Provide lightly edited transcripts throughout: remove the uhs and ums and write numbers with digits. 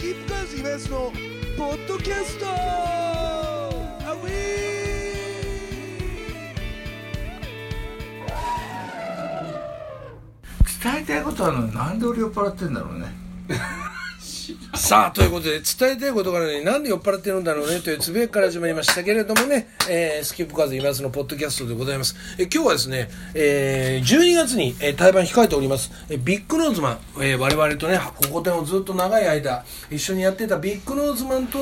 スキップカーズイベントのポッドキャストアウィー。伝えたいことはなんで俺酔っ払ってんだろうね。さあということで、伝えたいことからね、なんで酔っ払ってるんだろうねというつぶやきから始まりましたけれどもね、スキップカーズイベントのポッドキャストでございます。今日はですね、12月に対バン控えております、ビッグノーズマン、我々とねここでもずっと長い間一緒にやってたビッグノーズマンと、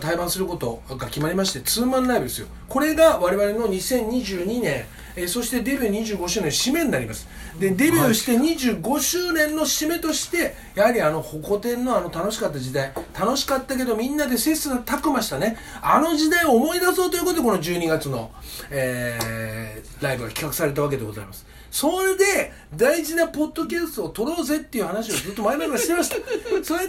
対バンすることが決まりまして、ツーマンライブですよ。これが我々の2022年、そしてデビュー25周年締めになります。でデビューして25周年の締めとして、やはりホコ天の楽しかった時代、楽しかったけどみんなで切磋琢磨したね、あの時代を思い出そうということで、この12月の、ライブが企画されたわけでございます。それで大事なポッドキャストを撮ろうぜっていう話をずっと前々からしてました。それ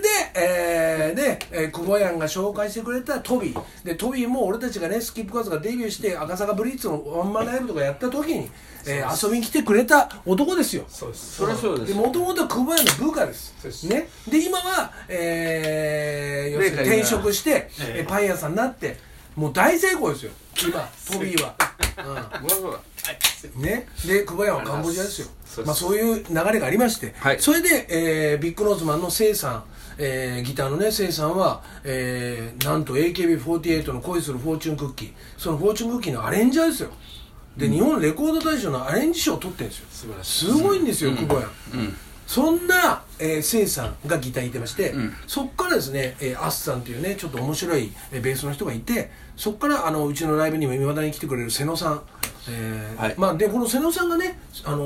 で、久保やんが紹介してくれたトビーで、トビーも俺たちがねスキップカーズがデビューして赤坂ブリッツのワンマンライブとかやった時に、遊びに来てくれた男ですよ。そうです。それはそうです。もともとは久保屋の部下です。そうですね。で今は、要するに転職して、パン屋さんになってもう大成功ですよ。今トビーは。ね、で久保屋はカンボジアですよ。そういう流れがありまして、はい、それで、ビッグノーズマンのせいさん、ギターのねせいさんは、なんと AKB48 の恋するフォーチュンクッキー、そのフォーチュンクッキーのアレンジャーですよ。で日本レコード大賞のアレンジ賞を取ってるんですよ。素晴らしい。すごいんですよ、久保屋。そんなせいさんがギター弾いてまして、そっからですね、アスさんというねちょっと面白いベースの人がいて、そっからうちのライブにも未だに来てくれる瀬野さん、はい、まあでこの瀬野さんがね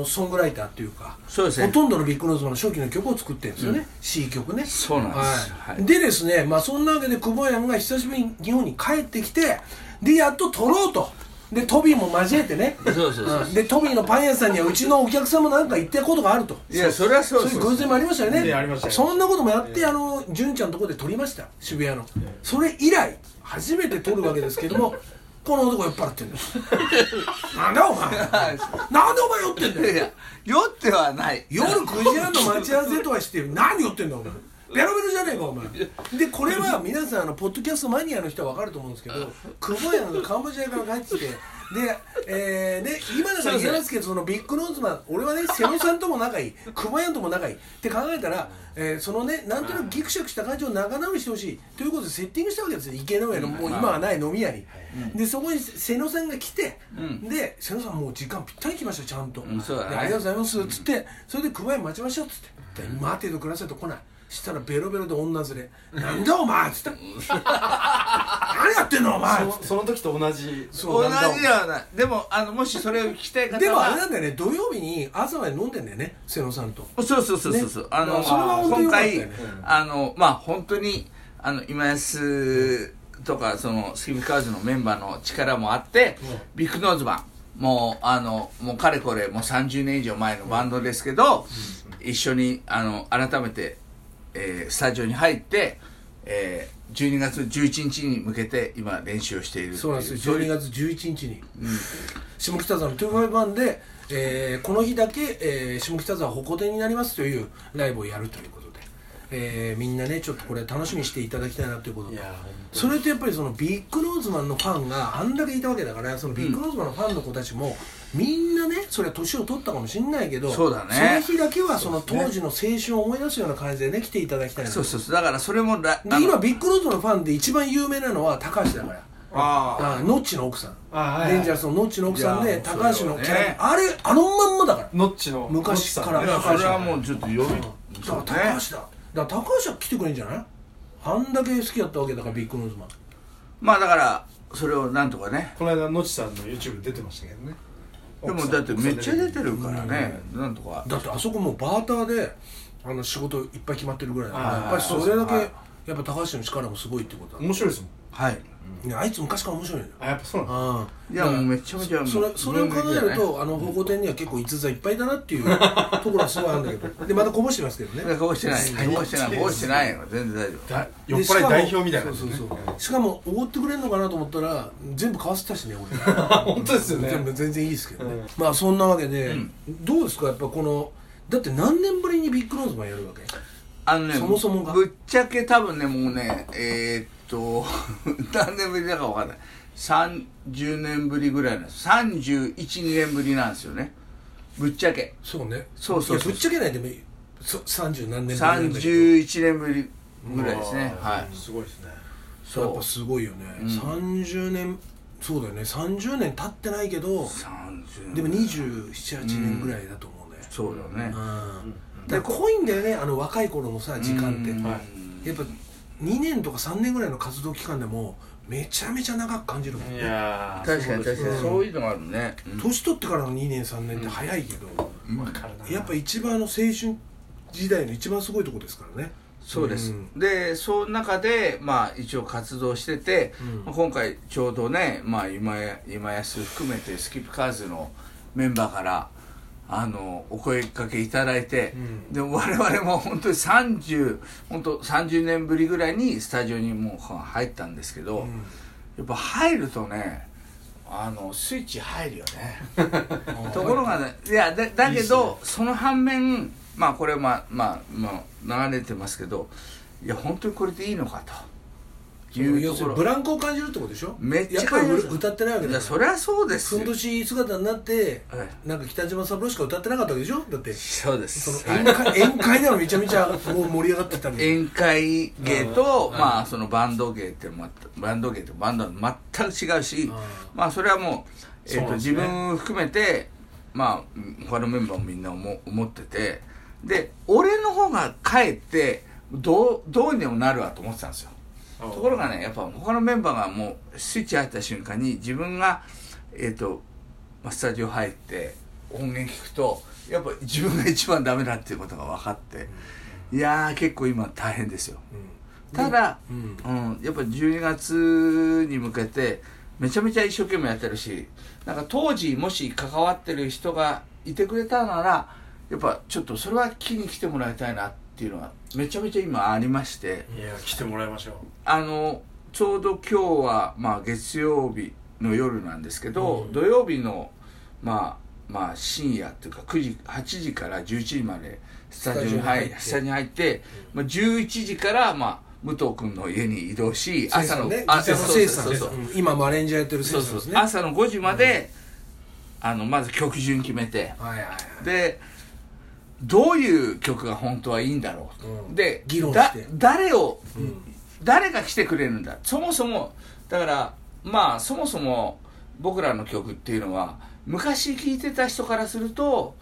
ソングライターというか、そうですね、ほとんどのビッグノーズマンの初期の曲を作ってるんですよね、C 曲ね。そうなんです、はいはい、でですね、まあそんなわけで久保屋が久しぶりに日本に帰ってきて、でやっと撮ろうと。でトビーも交えてね、そうでトビーのパン屋さんにはうちのお客様なんか行ったことがあると。いやそれはそうです。そういう偶然もありましたよね。ありました。そんなこともやって純ちゃんのところで撮りました、渋谷の。それ以来初めて撮るわけですけども、この男酔っ払ってんだよ。なんだお前。なんでお前酔ってんだよ。いや酔ってはない。夜9時半の待ち合わせとはしてる。何酔ってんだお前。ベロベロじゃねえかお前。でこれは皆さんポッドキャストマニアの人は分かると思うんですけど、久保屋がカンボジアから帰ってきて、で今だから言えますけど、そのビッグノーズマン、俺はね瀬野さんとも仲いい、久保屋とも仲いいって考えたら、そのねなんとなくギクシャクした感じを仲直りしてほしいということでセッティングしたわけですよ、池上のもう今はない飲み屋に。でそこに瀬野さんが来て、で瀬野さんもう時間ぴったり来ましたちゃんと、でありがとうございますっつって、それで久保屋待ちましょうっつって、待てど暮らせと来ない。したらベロベロで女連れ、なんだお前っつって何やってんのお前っつって、その時と同じ。そう同じではない。でももしそれを聞きたい方はでもあれなんだよね、土曜日に朝まで飲んでんだよね瀬野さんと。そう、ね、今回本当に今安とかそのスキップカーズのメンバーの力もあって、ビッグノーズマンもうもうかれこれもう30年以上前のバンドですけど、一緒に改めてスタジオに入って、12月11日に向けて今練習をしている。そうなんですよ、12月11日に、下北沢の25番で、この日だけ、下北沢ホコ天になりますというライブをやるということで、みんなねちょっとこれ楽しみにしていただきたいなということで、それとやっぱりそのビッグノーズマンのファンがあんだけいたわけだから、そのビッグノーズマンのファンの子たちも、みんなねそれは年を取ったかもしれないけど、 そうだね、その日だけはその当時の青春を思い出すような感じでね来ていただきたいな。そうだからそれも今ビッグノーズのファンで一番有名なのは高橋だから、ノッチの奥さん、デンジャラスのノッチの奥さんで、高橋のキャラ、あれまんまだからノッチの昔から。それはもうちょっとだから高橋は来てくれんじゃない、あんだけ好きだったわけだからビッグノーズマン。まあだからそれをなんとかね、この間ノッチさんの YouTube 出てましたけどね。でもだってめっちゃ出てるからね、なんとか。だってあそこもうバーターで仕事いっぱい決まってるぐらいだから、やっぱりそれだけやっぱ高橋の力もすごいってことだ。面白いですもん。はい。あいつ昔から面白いよ。やっぱそうなんだ。いやもうめちゃめちゃ。それを考えると方向点には結構逸材いっぱいだなっていうところはすごいあるんだけど。でまたこぼしてますけどね。こぼしてないよ、全然大丈夫。酔っ払い代表みたいな。そう。しかもおごってくれるのかなと思ったら全部買わせたしね俺。本当ですよね。全然いいですけどね。まあそんなわけでどうですか、やっぱこのだって何年ぶりにビッグノーズマンやるわけ。そもそもがぶっちゃけ多分ねもうね何年ぶりだか分かんない30年ぶりぐらいなんです31、2年ぶりなんですよねぶっちゃけそうねそうそうそうぶっちゃけないでもいい30何年ぶりなんだけど31年ぶりぐらいですねはいすごいですねそうやっぱすごいよね、うん、30年そうだよね30年経ってないけどでも27、8年ぐらいだと思うね、うん、そうだね、うん、だから濃いんだよねあの若い頃のさ時間って、うんはい、やっぱ2年とか3年ぐらいの活動期間でもめちゃめちゃ長く感じるもんねいや確かに確かにそういうのがあるね年取ってからの2年3年って早いけど、うん、やっぱ一番あの青春時代の一番すごいとこですからねそうです、うん、でその中で、まあ、一応活動してて、うん、今回ちょうどね、まあ、今安含めてスキップカーズのメンバーからお声かけいただいて、うん、で我々も本当に30年ぶりぐらいにスタジオにもう入ったんですけど、うん、やっぱ入るとねスイッチ入るよねところがねいや だけどいい、ね、その反面まあこれまあ流れてますけどいや本当にこれでいいのかというところブランコを感じるってことでしょめっちゃやっぱり歌ってないわけだからそりゃそうですよふんどし姿になって、はい、なんか北島三郎しか歌ってなかったわけでしょだってそうですその 宴会ではめちゃめちゃもう盛り上がってたんで宴会芸とまあそのバンド芸ってバンド芸とバンドは全く違うしまあそれはもう、自分含めてまあ他のメンバーもみんな思っててで、俺の方がかえってどうにでもなるわと思ってたんですよところがね、やっぱ他のメンバーがもうスイッチ入った瞬間に自分が、スタジオ入って音源聞くとやっぱ自分が一番ダメだっていうことが分かって、うん、いやー結構今大変ですよ、うん、ただ、うんうん、やっぱ12月に向けてめちゃめちゃ一生懸命やってるしなんか当時もし関わってる人がいてくれたならやっぱちょっとそれは聞きに来てもらいたいなっていうのはめちゃめちゃ今ありましていや来てもらいましょうちょうど今日はまあ月曜日の夜なんですけど、うん、土曜日のまあ深夜っていうか8時から11時までスタジオに入って、うんまあ、11時からまあ武藤君の家に移動し朝の今マレンジャーやってる生産ですね朝の5時まで、うん、まず曲順決めて、はいはいはい、でどういう曲が本当はいいんだろう、うん、で議論して誰が来てくれるんだそもそもだからまあそもそも僕らの曲っていうのは昔聴いてた人からすると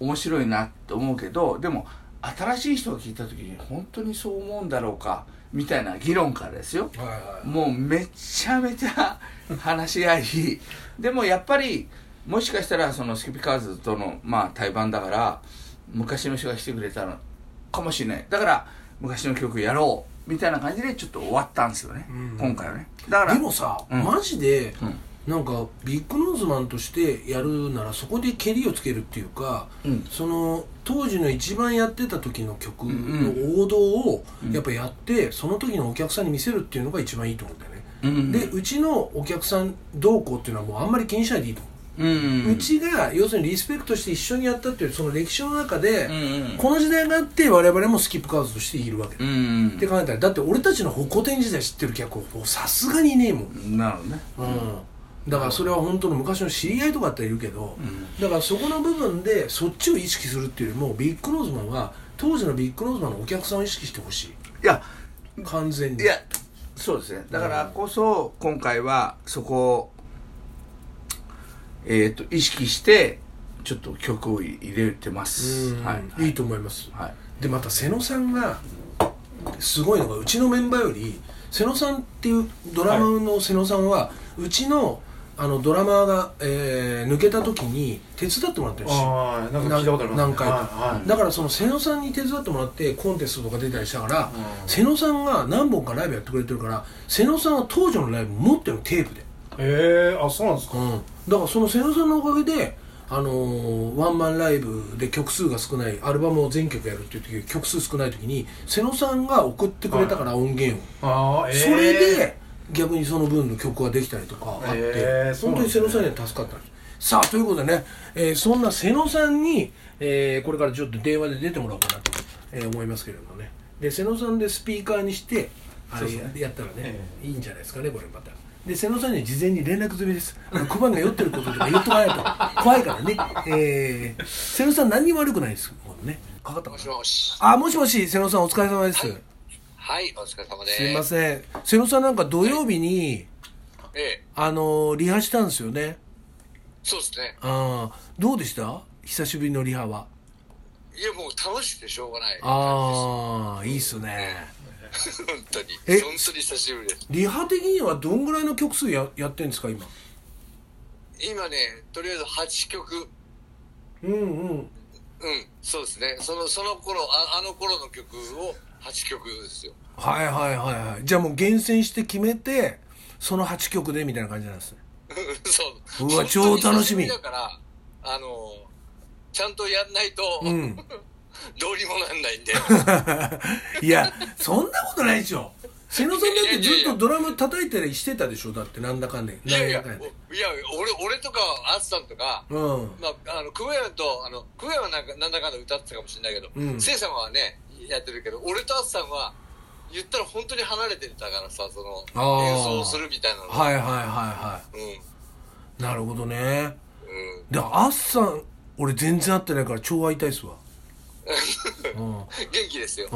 面白いなと思うけどでも新しい人が聴いた時に本当にそう思うんだろうかみたいな議論からですよ、はいはい、もうめちゃめちゃ話し合いでもやっぱりもしかしたらそのスキップカーズとのまあ対バンだから昔の人が来てくれたのかもしれないだから昔の曲やろうみたいな感じでちょっと終わったんですよね、うん、今回はねだからでもさ、うん、マジで、うん、なんかビッグノーズマンとしてやるならそこで蹴りをつけるっていうか、うん、その当時の一番やってた時の曲の王道をやっぱやって、うん、その時のお客さんに見せるっていうのが一番いいと思うんだよね、うん、でうちのお客さんどうこうっていうのはもうあんまり気にしないでいいと思ううんうん、うちが要するにリスペクトして一緒にやったっていうその歴史の中で、うんうん、この時代があって我々もスキップカーズとしているわけだ、うんうん、って考えたらだって俺たちの古典時代知ってる客はさすがにいねえもんなるほどね、うん、だからそれは本当の昔の知り合いとかだったらいるけど、うん、だからそこの部分でそっちを意識するっていうよりもビッグノーズマンは当時のビッグノーズマンのお客さんを意識してほしいいや完全にいやそうですねだからこそ今回はそこを意識してちょっと曲を入れてます、はい、いいと思います、はい、でまた瀬野さんがすごいのがうちのメンバーより瀬野さんっていうドラマの瀬野さんは、はい、うちのドラマーが、抜けた時に手伝ってもらってるしあなんか聞いたことあります、ね、何回か、はい、だからその瀬野さんに手伝ってもらってコンテストとか出たりしたから瀬野さんが何本かライブやってくれてるから瀬野さんは当時のライブ持ってるのテープであそうなんですか、うん、だからその瀬野さんのおかげでワンマンライブで曲数が少ないアルバムを全曲やるっていう時曲数少ない時に瀬野さんが送ってくれたから音源を、はいそれで逆にその分の曲ができたりとかあって、本当に瀬野さんには助かったんですさあということでね、そんな瀬野さんに、これからちょっと電話で出てもらおうかなと思いますけれどもね。で瀬野さんでスピーカーにしてあれやったらね、いいんじゃないですかねこれまた。で瀬野さんには事前に連絡済みです。小判が酔ってることとか言っとかないと怖いからね、瀬野さん何にも悪くないですもんね。かかったかな。もしもし瀬野さんお疲れ様です、はい、お疲れ様です。すいません。瀬野さんなんか土曜日に、リハしたんですよね。そうですね。どうでした久しぶりのリハは。いやもう楽しくてしょうがない。いいっすね。本当に久しぶりです。リハ的にはどんぐらいの曲数 やってんですか今。今ねとりあえず8曲。そうですね。その頃あの頃の曲を8曲ですよ。はい。じゃあもう厳選して決めてその8曲でみたいな感じなんですね。そう。うわ超楽しみ。だからちゃんとやんないと、どうにもなんないんで。いやそんなことないでしょ。瀬野さんだってずっとドラム叩いたりしてたでしょ。だってなんだかんで、ね。いや俺とかアツさんとか、久保山と久保山なんだかんだ歌ってたかもしれないけど、せいさんはねやってるけど、俺とアツさんは言ったら本当に離れてたからさ、その演奏するみたいなの。はい。なるほどね。でアツさん俺全然会ってないから超会いたいっすわ。元気ですよ。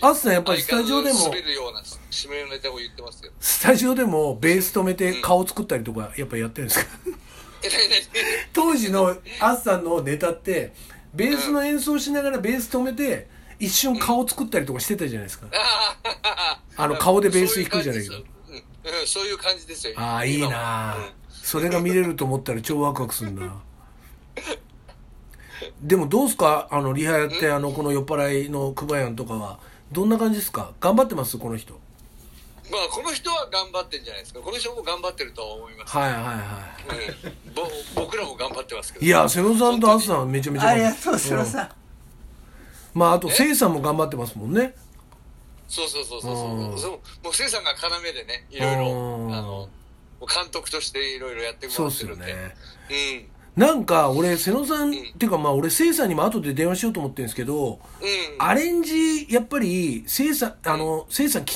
アスさんやっぱりスタジオでも滑るような締めのネタを言ってますよ。スタジオでもベース止めて顔作ったりとかやっぱやってるんですか。当時のアスさんのネタってベースの演奏しながらベース止めて一瞬顔作ったりとかしてたじゃないですか。顔でベース弾くじゃないけど。そういう感じですよ。いいな。それが見れると思ったら超ワクワクするんだな。でもどうすかリハやってこの酔っ払いの久保山とかはどんな感じですか。頑張ってますこの人。まあこの人は頑張ってんじゃないですか。この人も頑張ってると思います。はい、僕らも頑張ってますけど。いや瀬野さんとあすさんはめちゃめちゃ頑張ってます。ありがとう瀬野さん。まああとせいさんも頑張ってますもんね。そう。もうせいさんが要でねいろいろ監督としていろいろやってもらってるんで。そうですよね。なんか俺瀬野さんっていうかまあ俺せいさんにも後で電話しようと思ってるんですけど、アレンジやっぱりせいさん気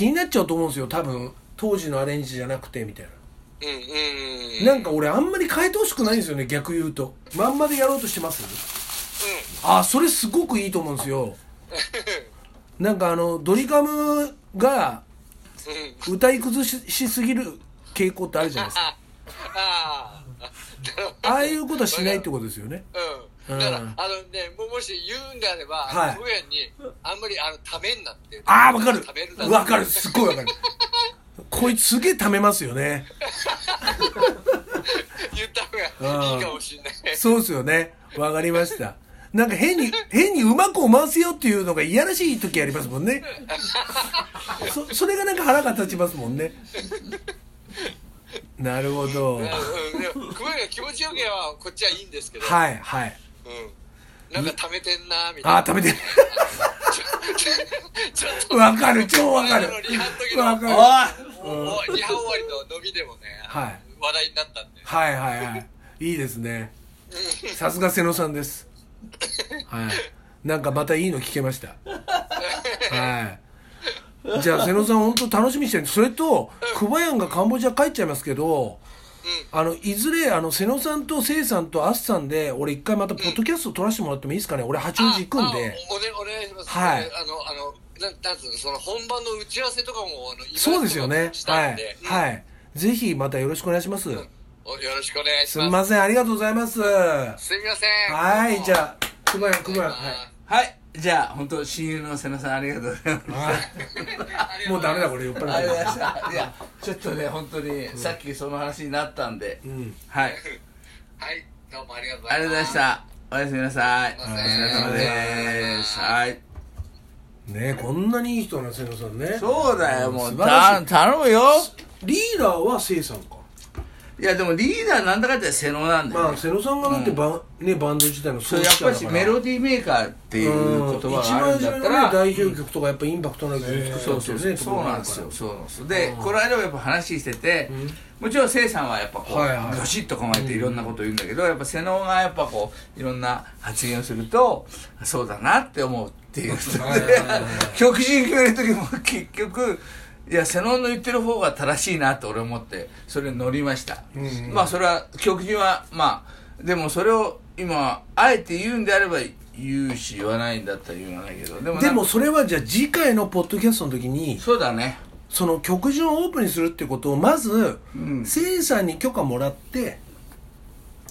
になっちゃうと思うんですよ多分当時のアレンジじゃなくてみたいな。なんか俺あんまり変えてほしくないんですよね逆言うと。まんまでやろうとしてます。それすごくいいと思うんですよ。なんかドリカムが歌い崩しすぎる傾向ってあるじゃないですか。ああいうことはしないってことですよね。だからもし言うんであれば、久保屋にあんまりためんなって。わかる。すごいわかる。こいつすげえためますよね。言った方がいいかもしれない。そうですよね。わかりました。なんか変にうまく思わせようっていうのがいやらしい時ありますもんね。それがなんか腹が立ちますもんね。なるほど。久保井が気持ちよければこっちはいいんですけど。はい。なんか溜めてんなみたいな。溜めてる。わかる超わかる。リハの時のリハ終わりの飲みでもね、話題になったんで。いいですね。さすが瀬野さんです。なんかまたいいの聞けました。じゃあ瀬野さん本当楽しみにしてるんです。それと久保屋がカンボジア帰っちゃいますけど、いずれ瀬野さんとせいさんとあすさんで俺一回またポッドキャスト撮らせてもらってもいいですかね。俺八王子行くんで。お願いします。なんつうのその本番の打ち合わせとかもそうですよね。ぜひまたよろしくお願いします。よろしくお願いします。すみませんありがとうございます。すみません。はいじゃあ久保屋はい。じゃあ本当親友の瀬野さんありがとうございます。もうダメだこれ酔っ払って。いやちょっとね本当にさっきその話になったんで、はいどうもありがとうございました。おやすみなさい。お疲れ様です。はい。ねこんなにいい人な瀬野さんね。そうだよもう頼むよ。リーダーはせいさんか。いやでもリーダーなんだかって瀬野なんだよね。まあ瀬野さんがなんてバンド自体の創始者だから。それやっぱりメロディーメーカーっていう言葉があるんだったら、一番代表曲とかやっぱインパクトのある曲作ってるね。そうなんですよ。でこの間もやっぱ話してて、もちろんせいさんはやっぱこうガシッと構えていろんなこと言うんだけど、やっぱ瀬野がやっぱこういろんな発言をするとそうだなって思う。っていう極真決める時も結局いや瀬能の言ってる方が正しいなと俺思ってそれに乗りました、うんうん、まあそれは極真はまあでもそれを今あえて言うんであれば言うし言わないんだったら言わないけどでもそれはじゃあ次回のポッドキャストの時にそうだねその曲順をオープンにするってことをまずせいさんに許可もらって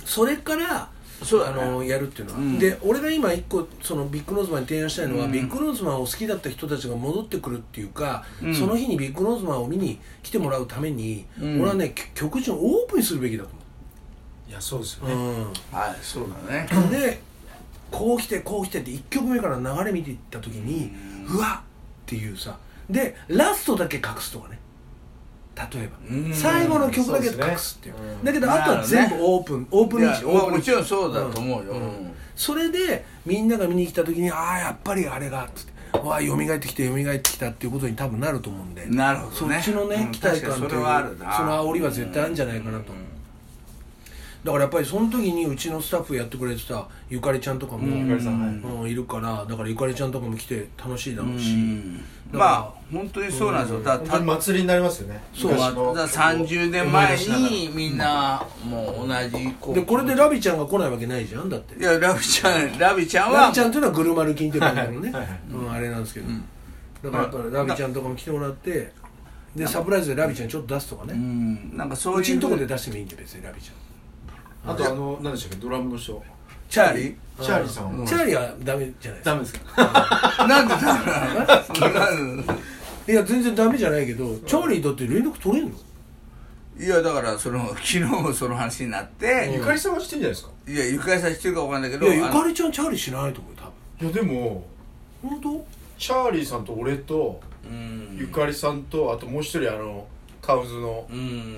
それからそうだね、やるっていうのは、うん、で俺が今一個そのビッグノーズマンに提案したいのは、うん、ビッグノーズマンを好きだった人たちが戻ってくるっていうか、うん、その日にビッグノーズマンを見に来てもらうために、うん、俺はね曲順をオープンにするべきだと思う。いやそうですよね、うん、はいそうだねでこう来てこう来てって1曲目から流れ見ていった時に、うん、うわっっていうさでラストだけ隠すとかね例えば、うん、最後の曲だけ隠すっていう、ねうん、だけどあとは全部オープンにしてもちろんそうだと思うよ、うんうん、それでみんなが見に来た時にああやっぱりあれがっつってわあ蘇ってきたっていうことに多分なると思うんでなるほど、ね、そっちのね、うん、期待感という その煽りは絶対あるんじゃないかなと、うんうん、だからやっぱりその時にうちのスタッフやってくれてたゆかりちゃんとかも、うんうん、いるからだからゆかりちゃんとかも来て楽しいだろうし、うん、まあ本当にそうなんですよ、うん、だから祭りになりますよね。そうだから30年前にみんなもう同じでこれでラビちゃんが来ないわけないじゃんだっていやラビちゃんはラビちゃんっていうのはグルマルキンって感じのね、はいはいうん、あれなんですけど、うん、だからやっぱりラビちゃんとかも来てもらってでサプライズでラビちゃんちょっと出すとかね、うん、なんかそういううちのとこで出してもいいんで別にラビちゃんあと何でしたっけドラムの人チャーリーさんは、うん、チャーリーはダメじゃないですか。ダメですかなんでダメなのいや全然ダメじゃないけどチャーリーだって連絡取れんのいやだからその昨日もその話になって、うん、ゆかりさんはしてんじゃないですか。いやゆかりさんしてるかわかんないけどいやゆかりちゃんチャーリーしないと思う多分。いやでも本当チャーリーさんと俺とうんゆかりさんとあともう一人カウズのうん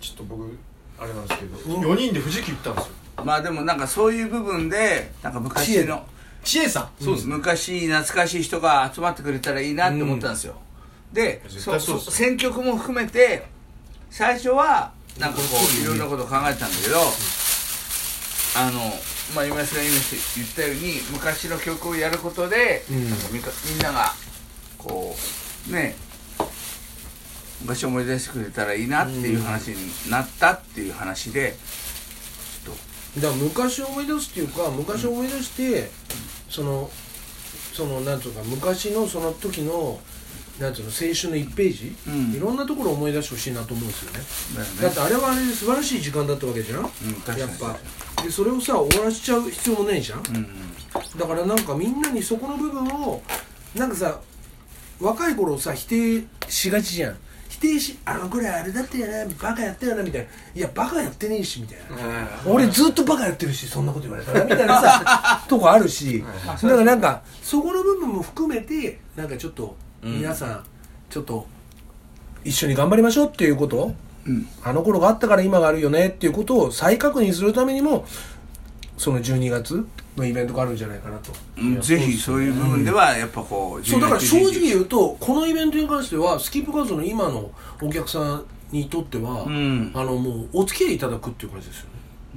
ちょっと僕あれなんですけど、4人で富士急行ったんですよ。まあでもなんかそういう部分でなんか昔の知恵さん、そうですね、昔懐かしい人が集まってくれたらいいなって思ったんですよ、うん、で、選曲も含めて最初はなんかこういろんなこと考えてたんだけど、うん、まあ今すら言ったように昔の曲をやることで、うん、なんかみんながこうね昔思い出してくれたらいいなっていう話になったっていう話で、だから昔思い出すっていうか昔思い出して、うん、そのなんていうか昔のその時のなんていうの青春の1ページ、うん、いろんなところを思い出してほしいなと思うんですよ ね。だってあれはあれで素晴らしい時間だったわけじゃん、うん、やっぱでそれをさ終わらしちゃう必要もないじゃん、うんうん、だからなんかみんなにそこの部分をなんかさ若い頃をさ否定しがちじゃん。あのくらいあれだったよねバカやったよねみたいな。いやバカやってねえしみたいな、俺ずっとバカやってるしそんなこと言われたらみたいなさとこあるし、だからなんかそこの部分も含めてなんかちょっと皆さん、うん、ちょっと一緒に頑張りましょうっていうこと、うん、あの頃があったから今があるよねっていうことを再確認するためにもその12月のイベントがあるんじゃないかなと、うん、ぜひそういう部分ではやっぱこう、うん、そうだから正直言うとこのイベントに関してはスキップカーズの今のお客さんにとっては、うん、もうお付き合いいただくっていう感じですよね。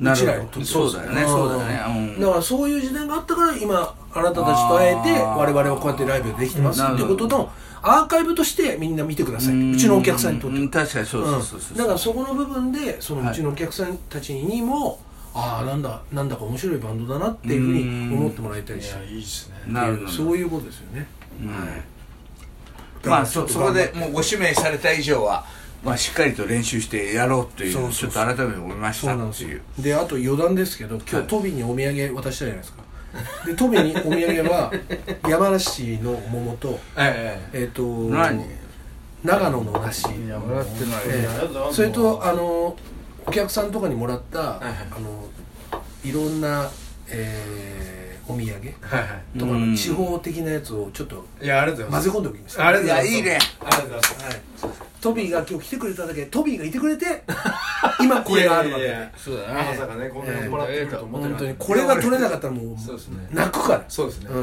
なるほど、そうだよね、そうだね、うん、だからそういう時代があったから今あなたたちと会えて我々はこうやってライブができてますってことのアーカイブとしてみんな見てください、うちのお客さんにとって、うん、確かにそうだからそこの部分でそのうちのお客さんたちにも、はい、ああなんだか面白いバンドだなっていうふうに思ってもらいたいし、いいですね、なるほど、そういうことですよね、うん、はい、まあそこでもうご指名された以上は、まあ、しっかりと練習してやろうという、ちょっと改めて思いましたっていう。そうなんですよ。であと余談ですけど今日トビにお土産渡したじゃないですか、はい、でトビにお土産は山梨の桃と長野の梨、いやもらってない、それとお客さんとかにもらった、はいはい、いろんな、お土産とかの地方的なやつをちょっと混ぜ込んでおきました。いやいいね、ありがとうございます、はい、トビーが今日来てくれただけでトビーがいてくれて今これがあるわけで、ね、まさかねこんなにもらってくると思ってない、本当にこれが取れなかったらもう泣くから。そうですね、う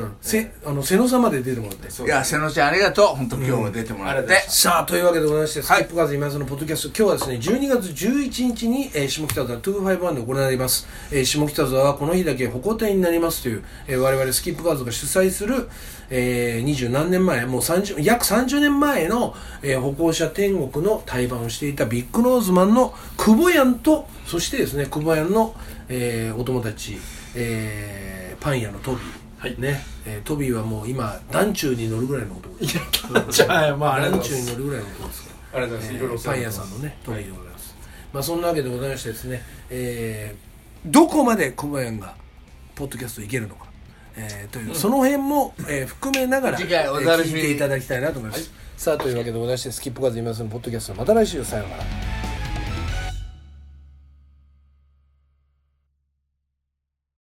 ん、瀬野さんまで出てもらって。いや瀬野ちゃんありがとう、本当今日も出てもらって、うん、さあというわけでございまして、スキップカーズ今井さんのポッドキャスト、今日はですね12月11日に、下北沢251で行われます、下北沢はこの日だけホコ天になりますという、我々スキップカーズが主催する、20何年前、もう約30年前の、歩行者天国の対バンをしていたビッグノーズマンの久保やんと、そしてですね、久保やんの、お友達、パン屋のトビー。はいね、トビーはもう今団中に乗るぐらいの男です。いや、じゃあまああれ団中に乗るぐらいの男ですから。ありがとうございます。いろいろパン屋さんのね、トビーでございます、はい。まあそんなわけでございましてですね、どこまで久保やんがポッドキャストいけるのか、という、うん、その辺も、含めながら聞いていただきたいなと思います、はい。さあというわけでございまして、スキップカーズ今すぐポッドキャスト、また来週、さようなら。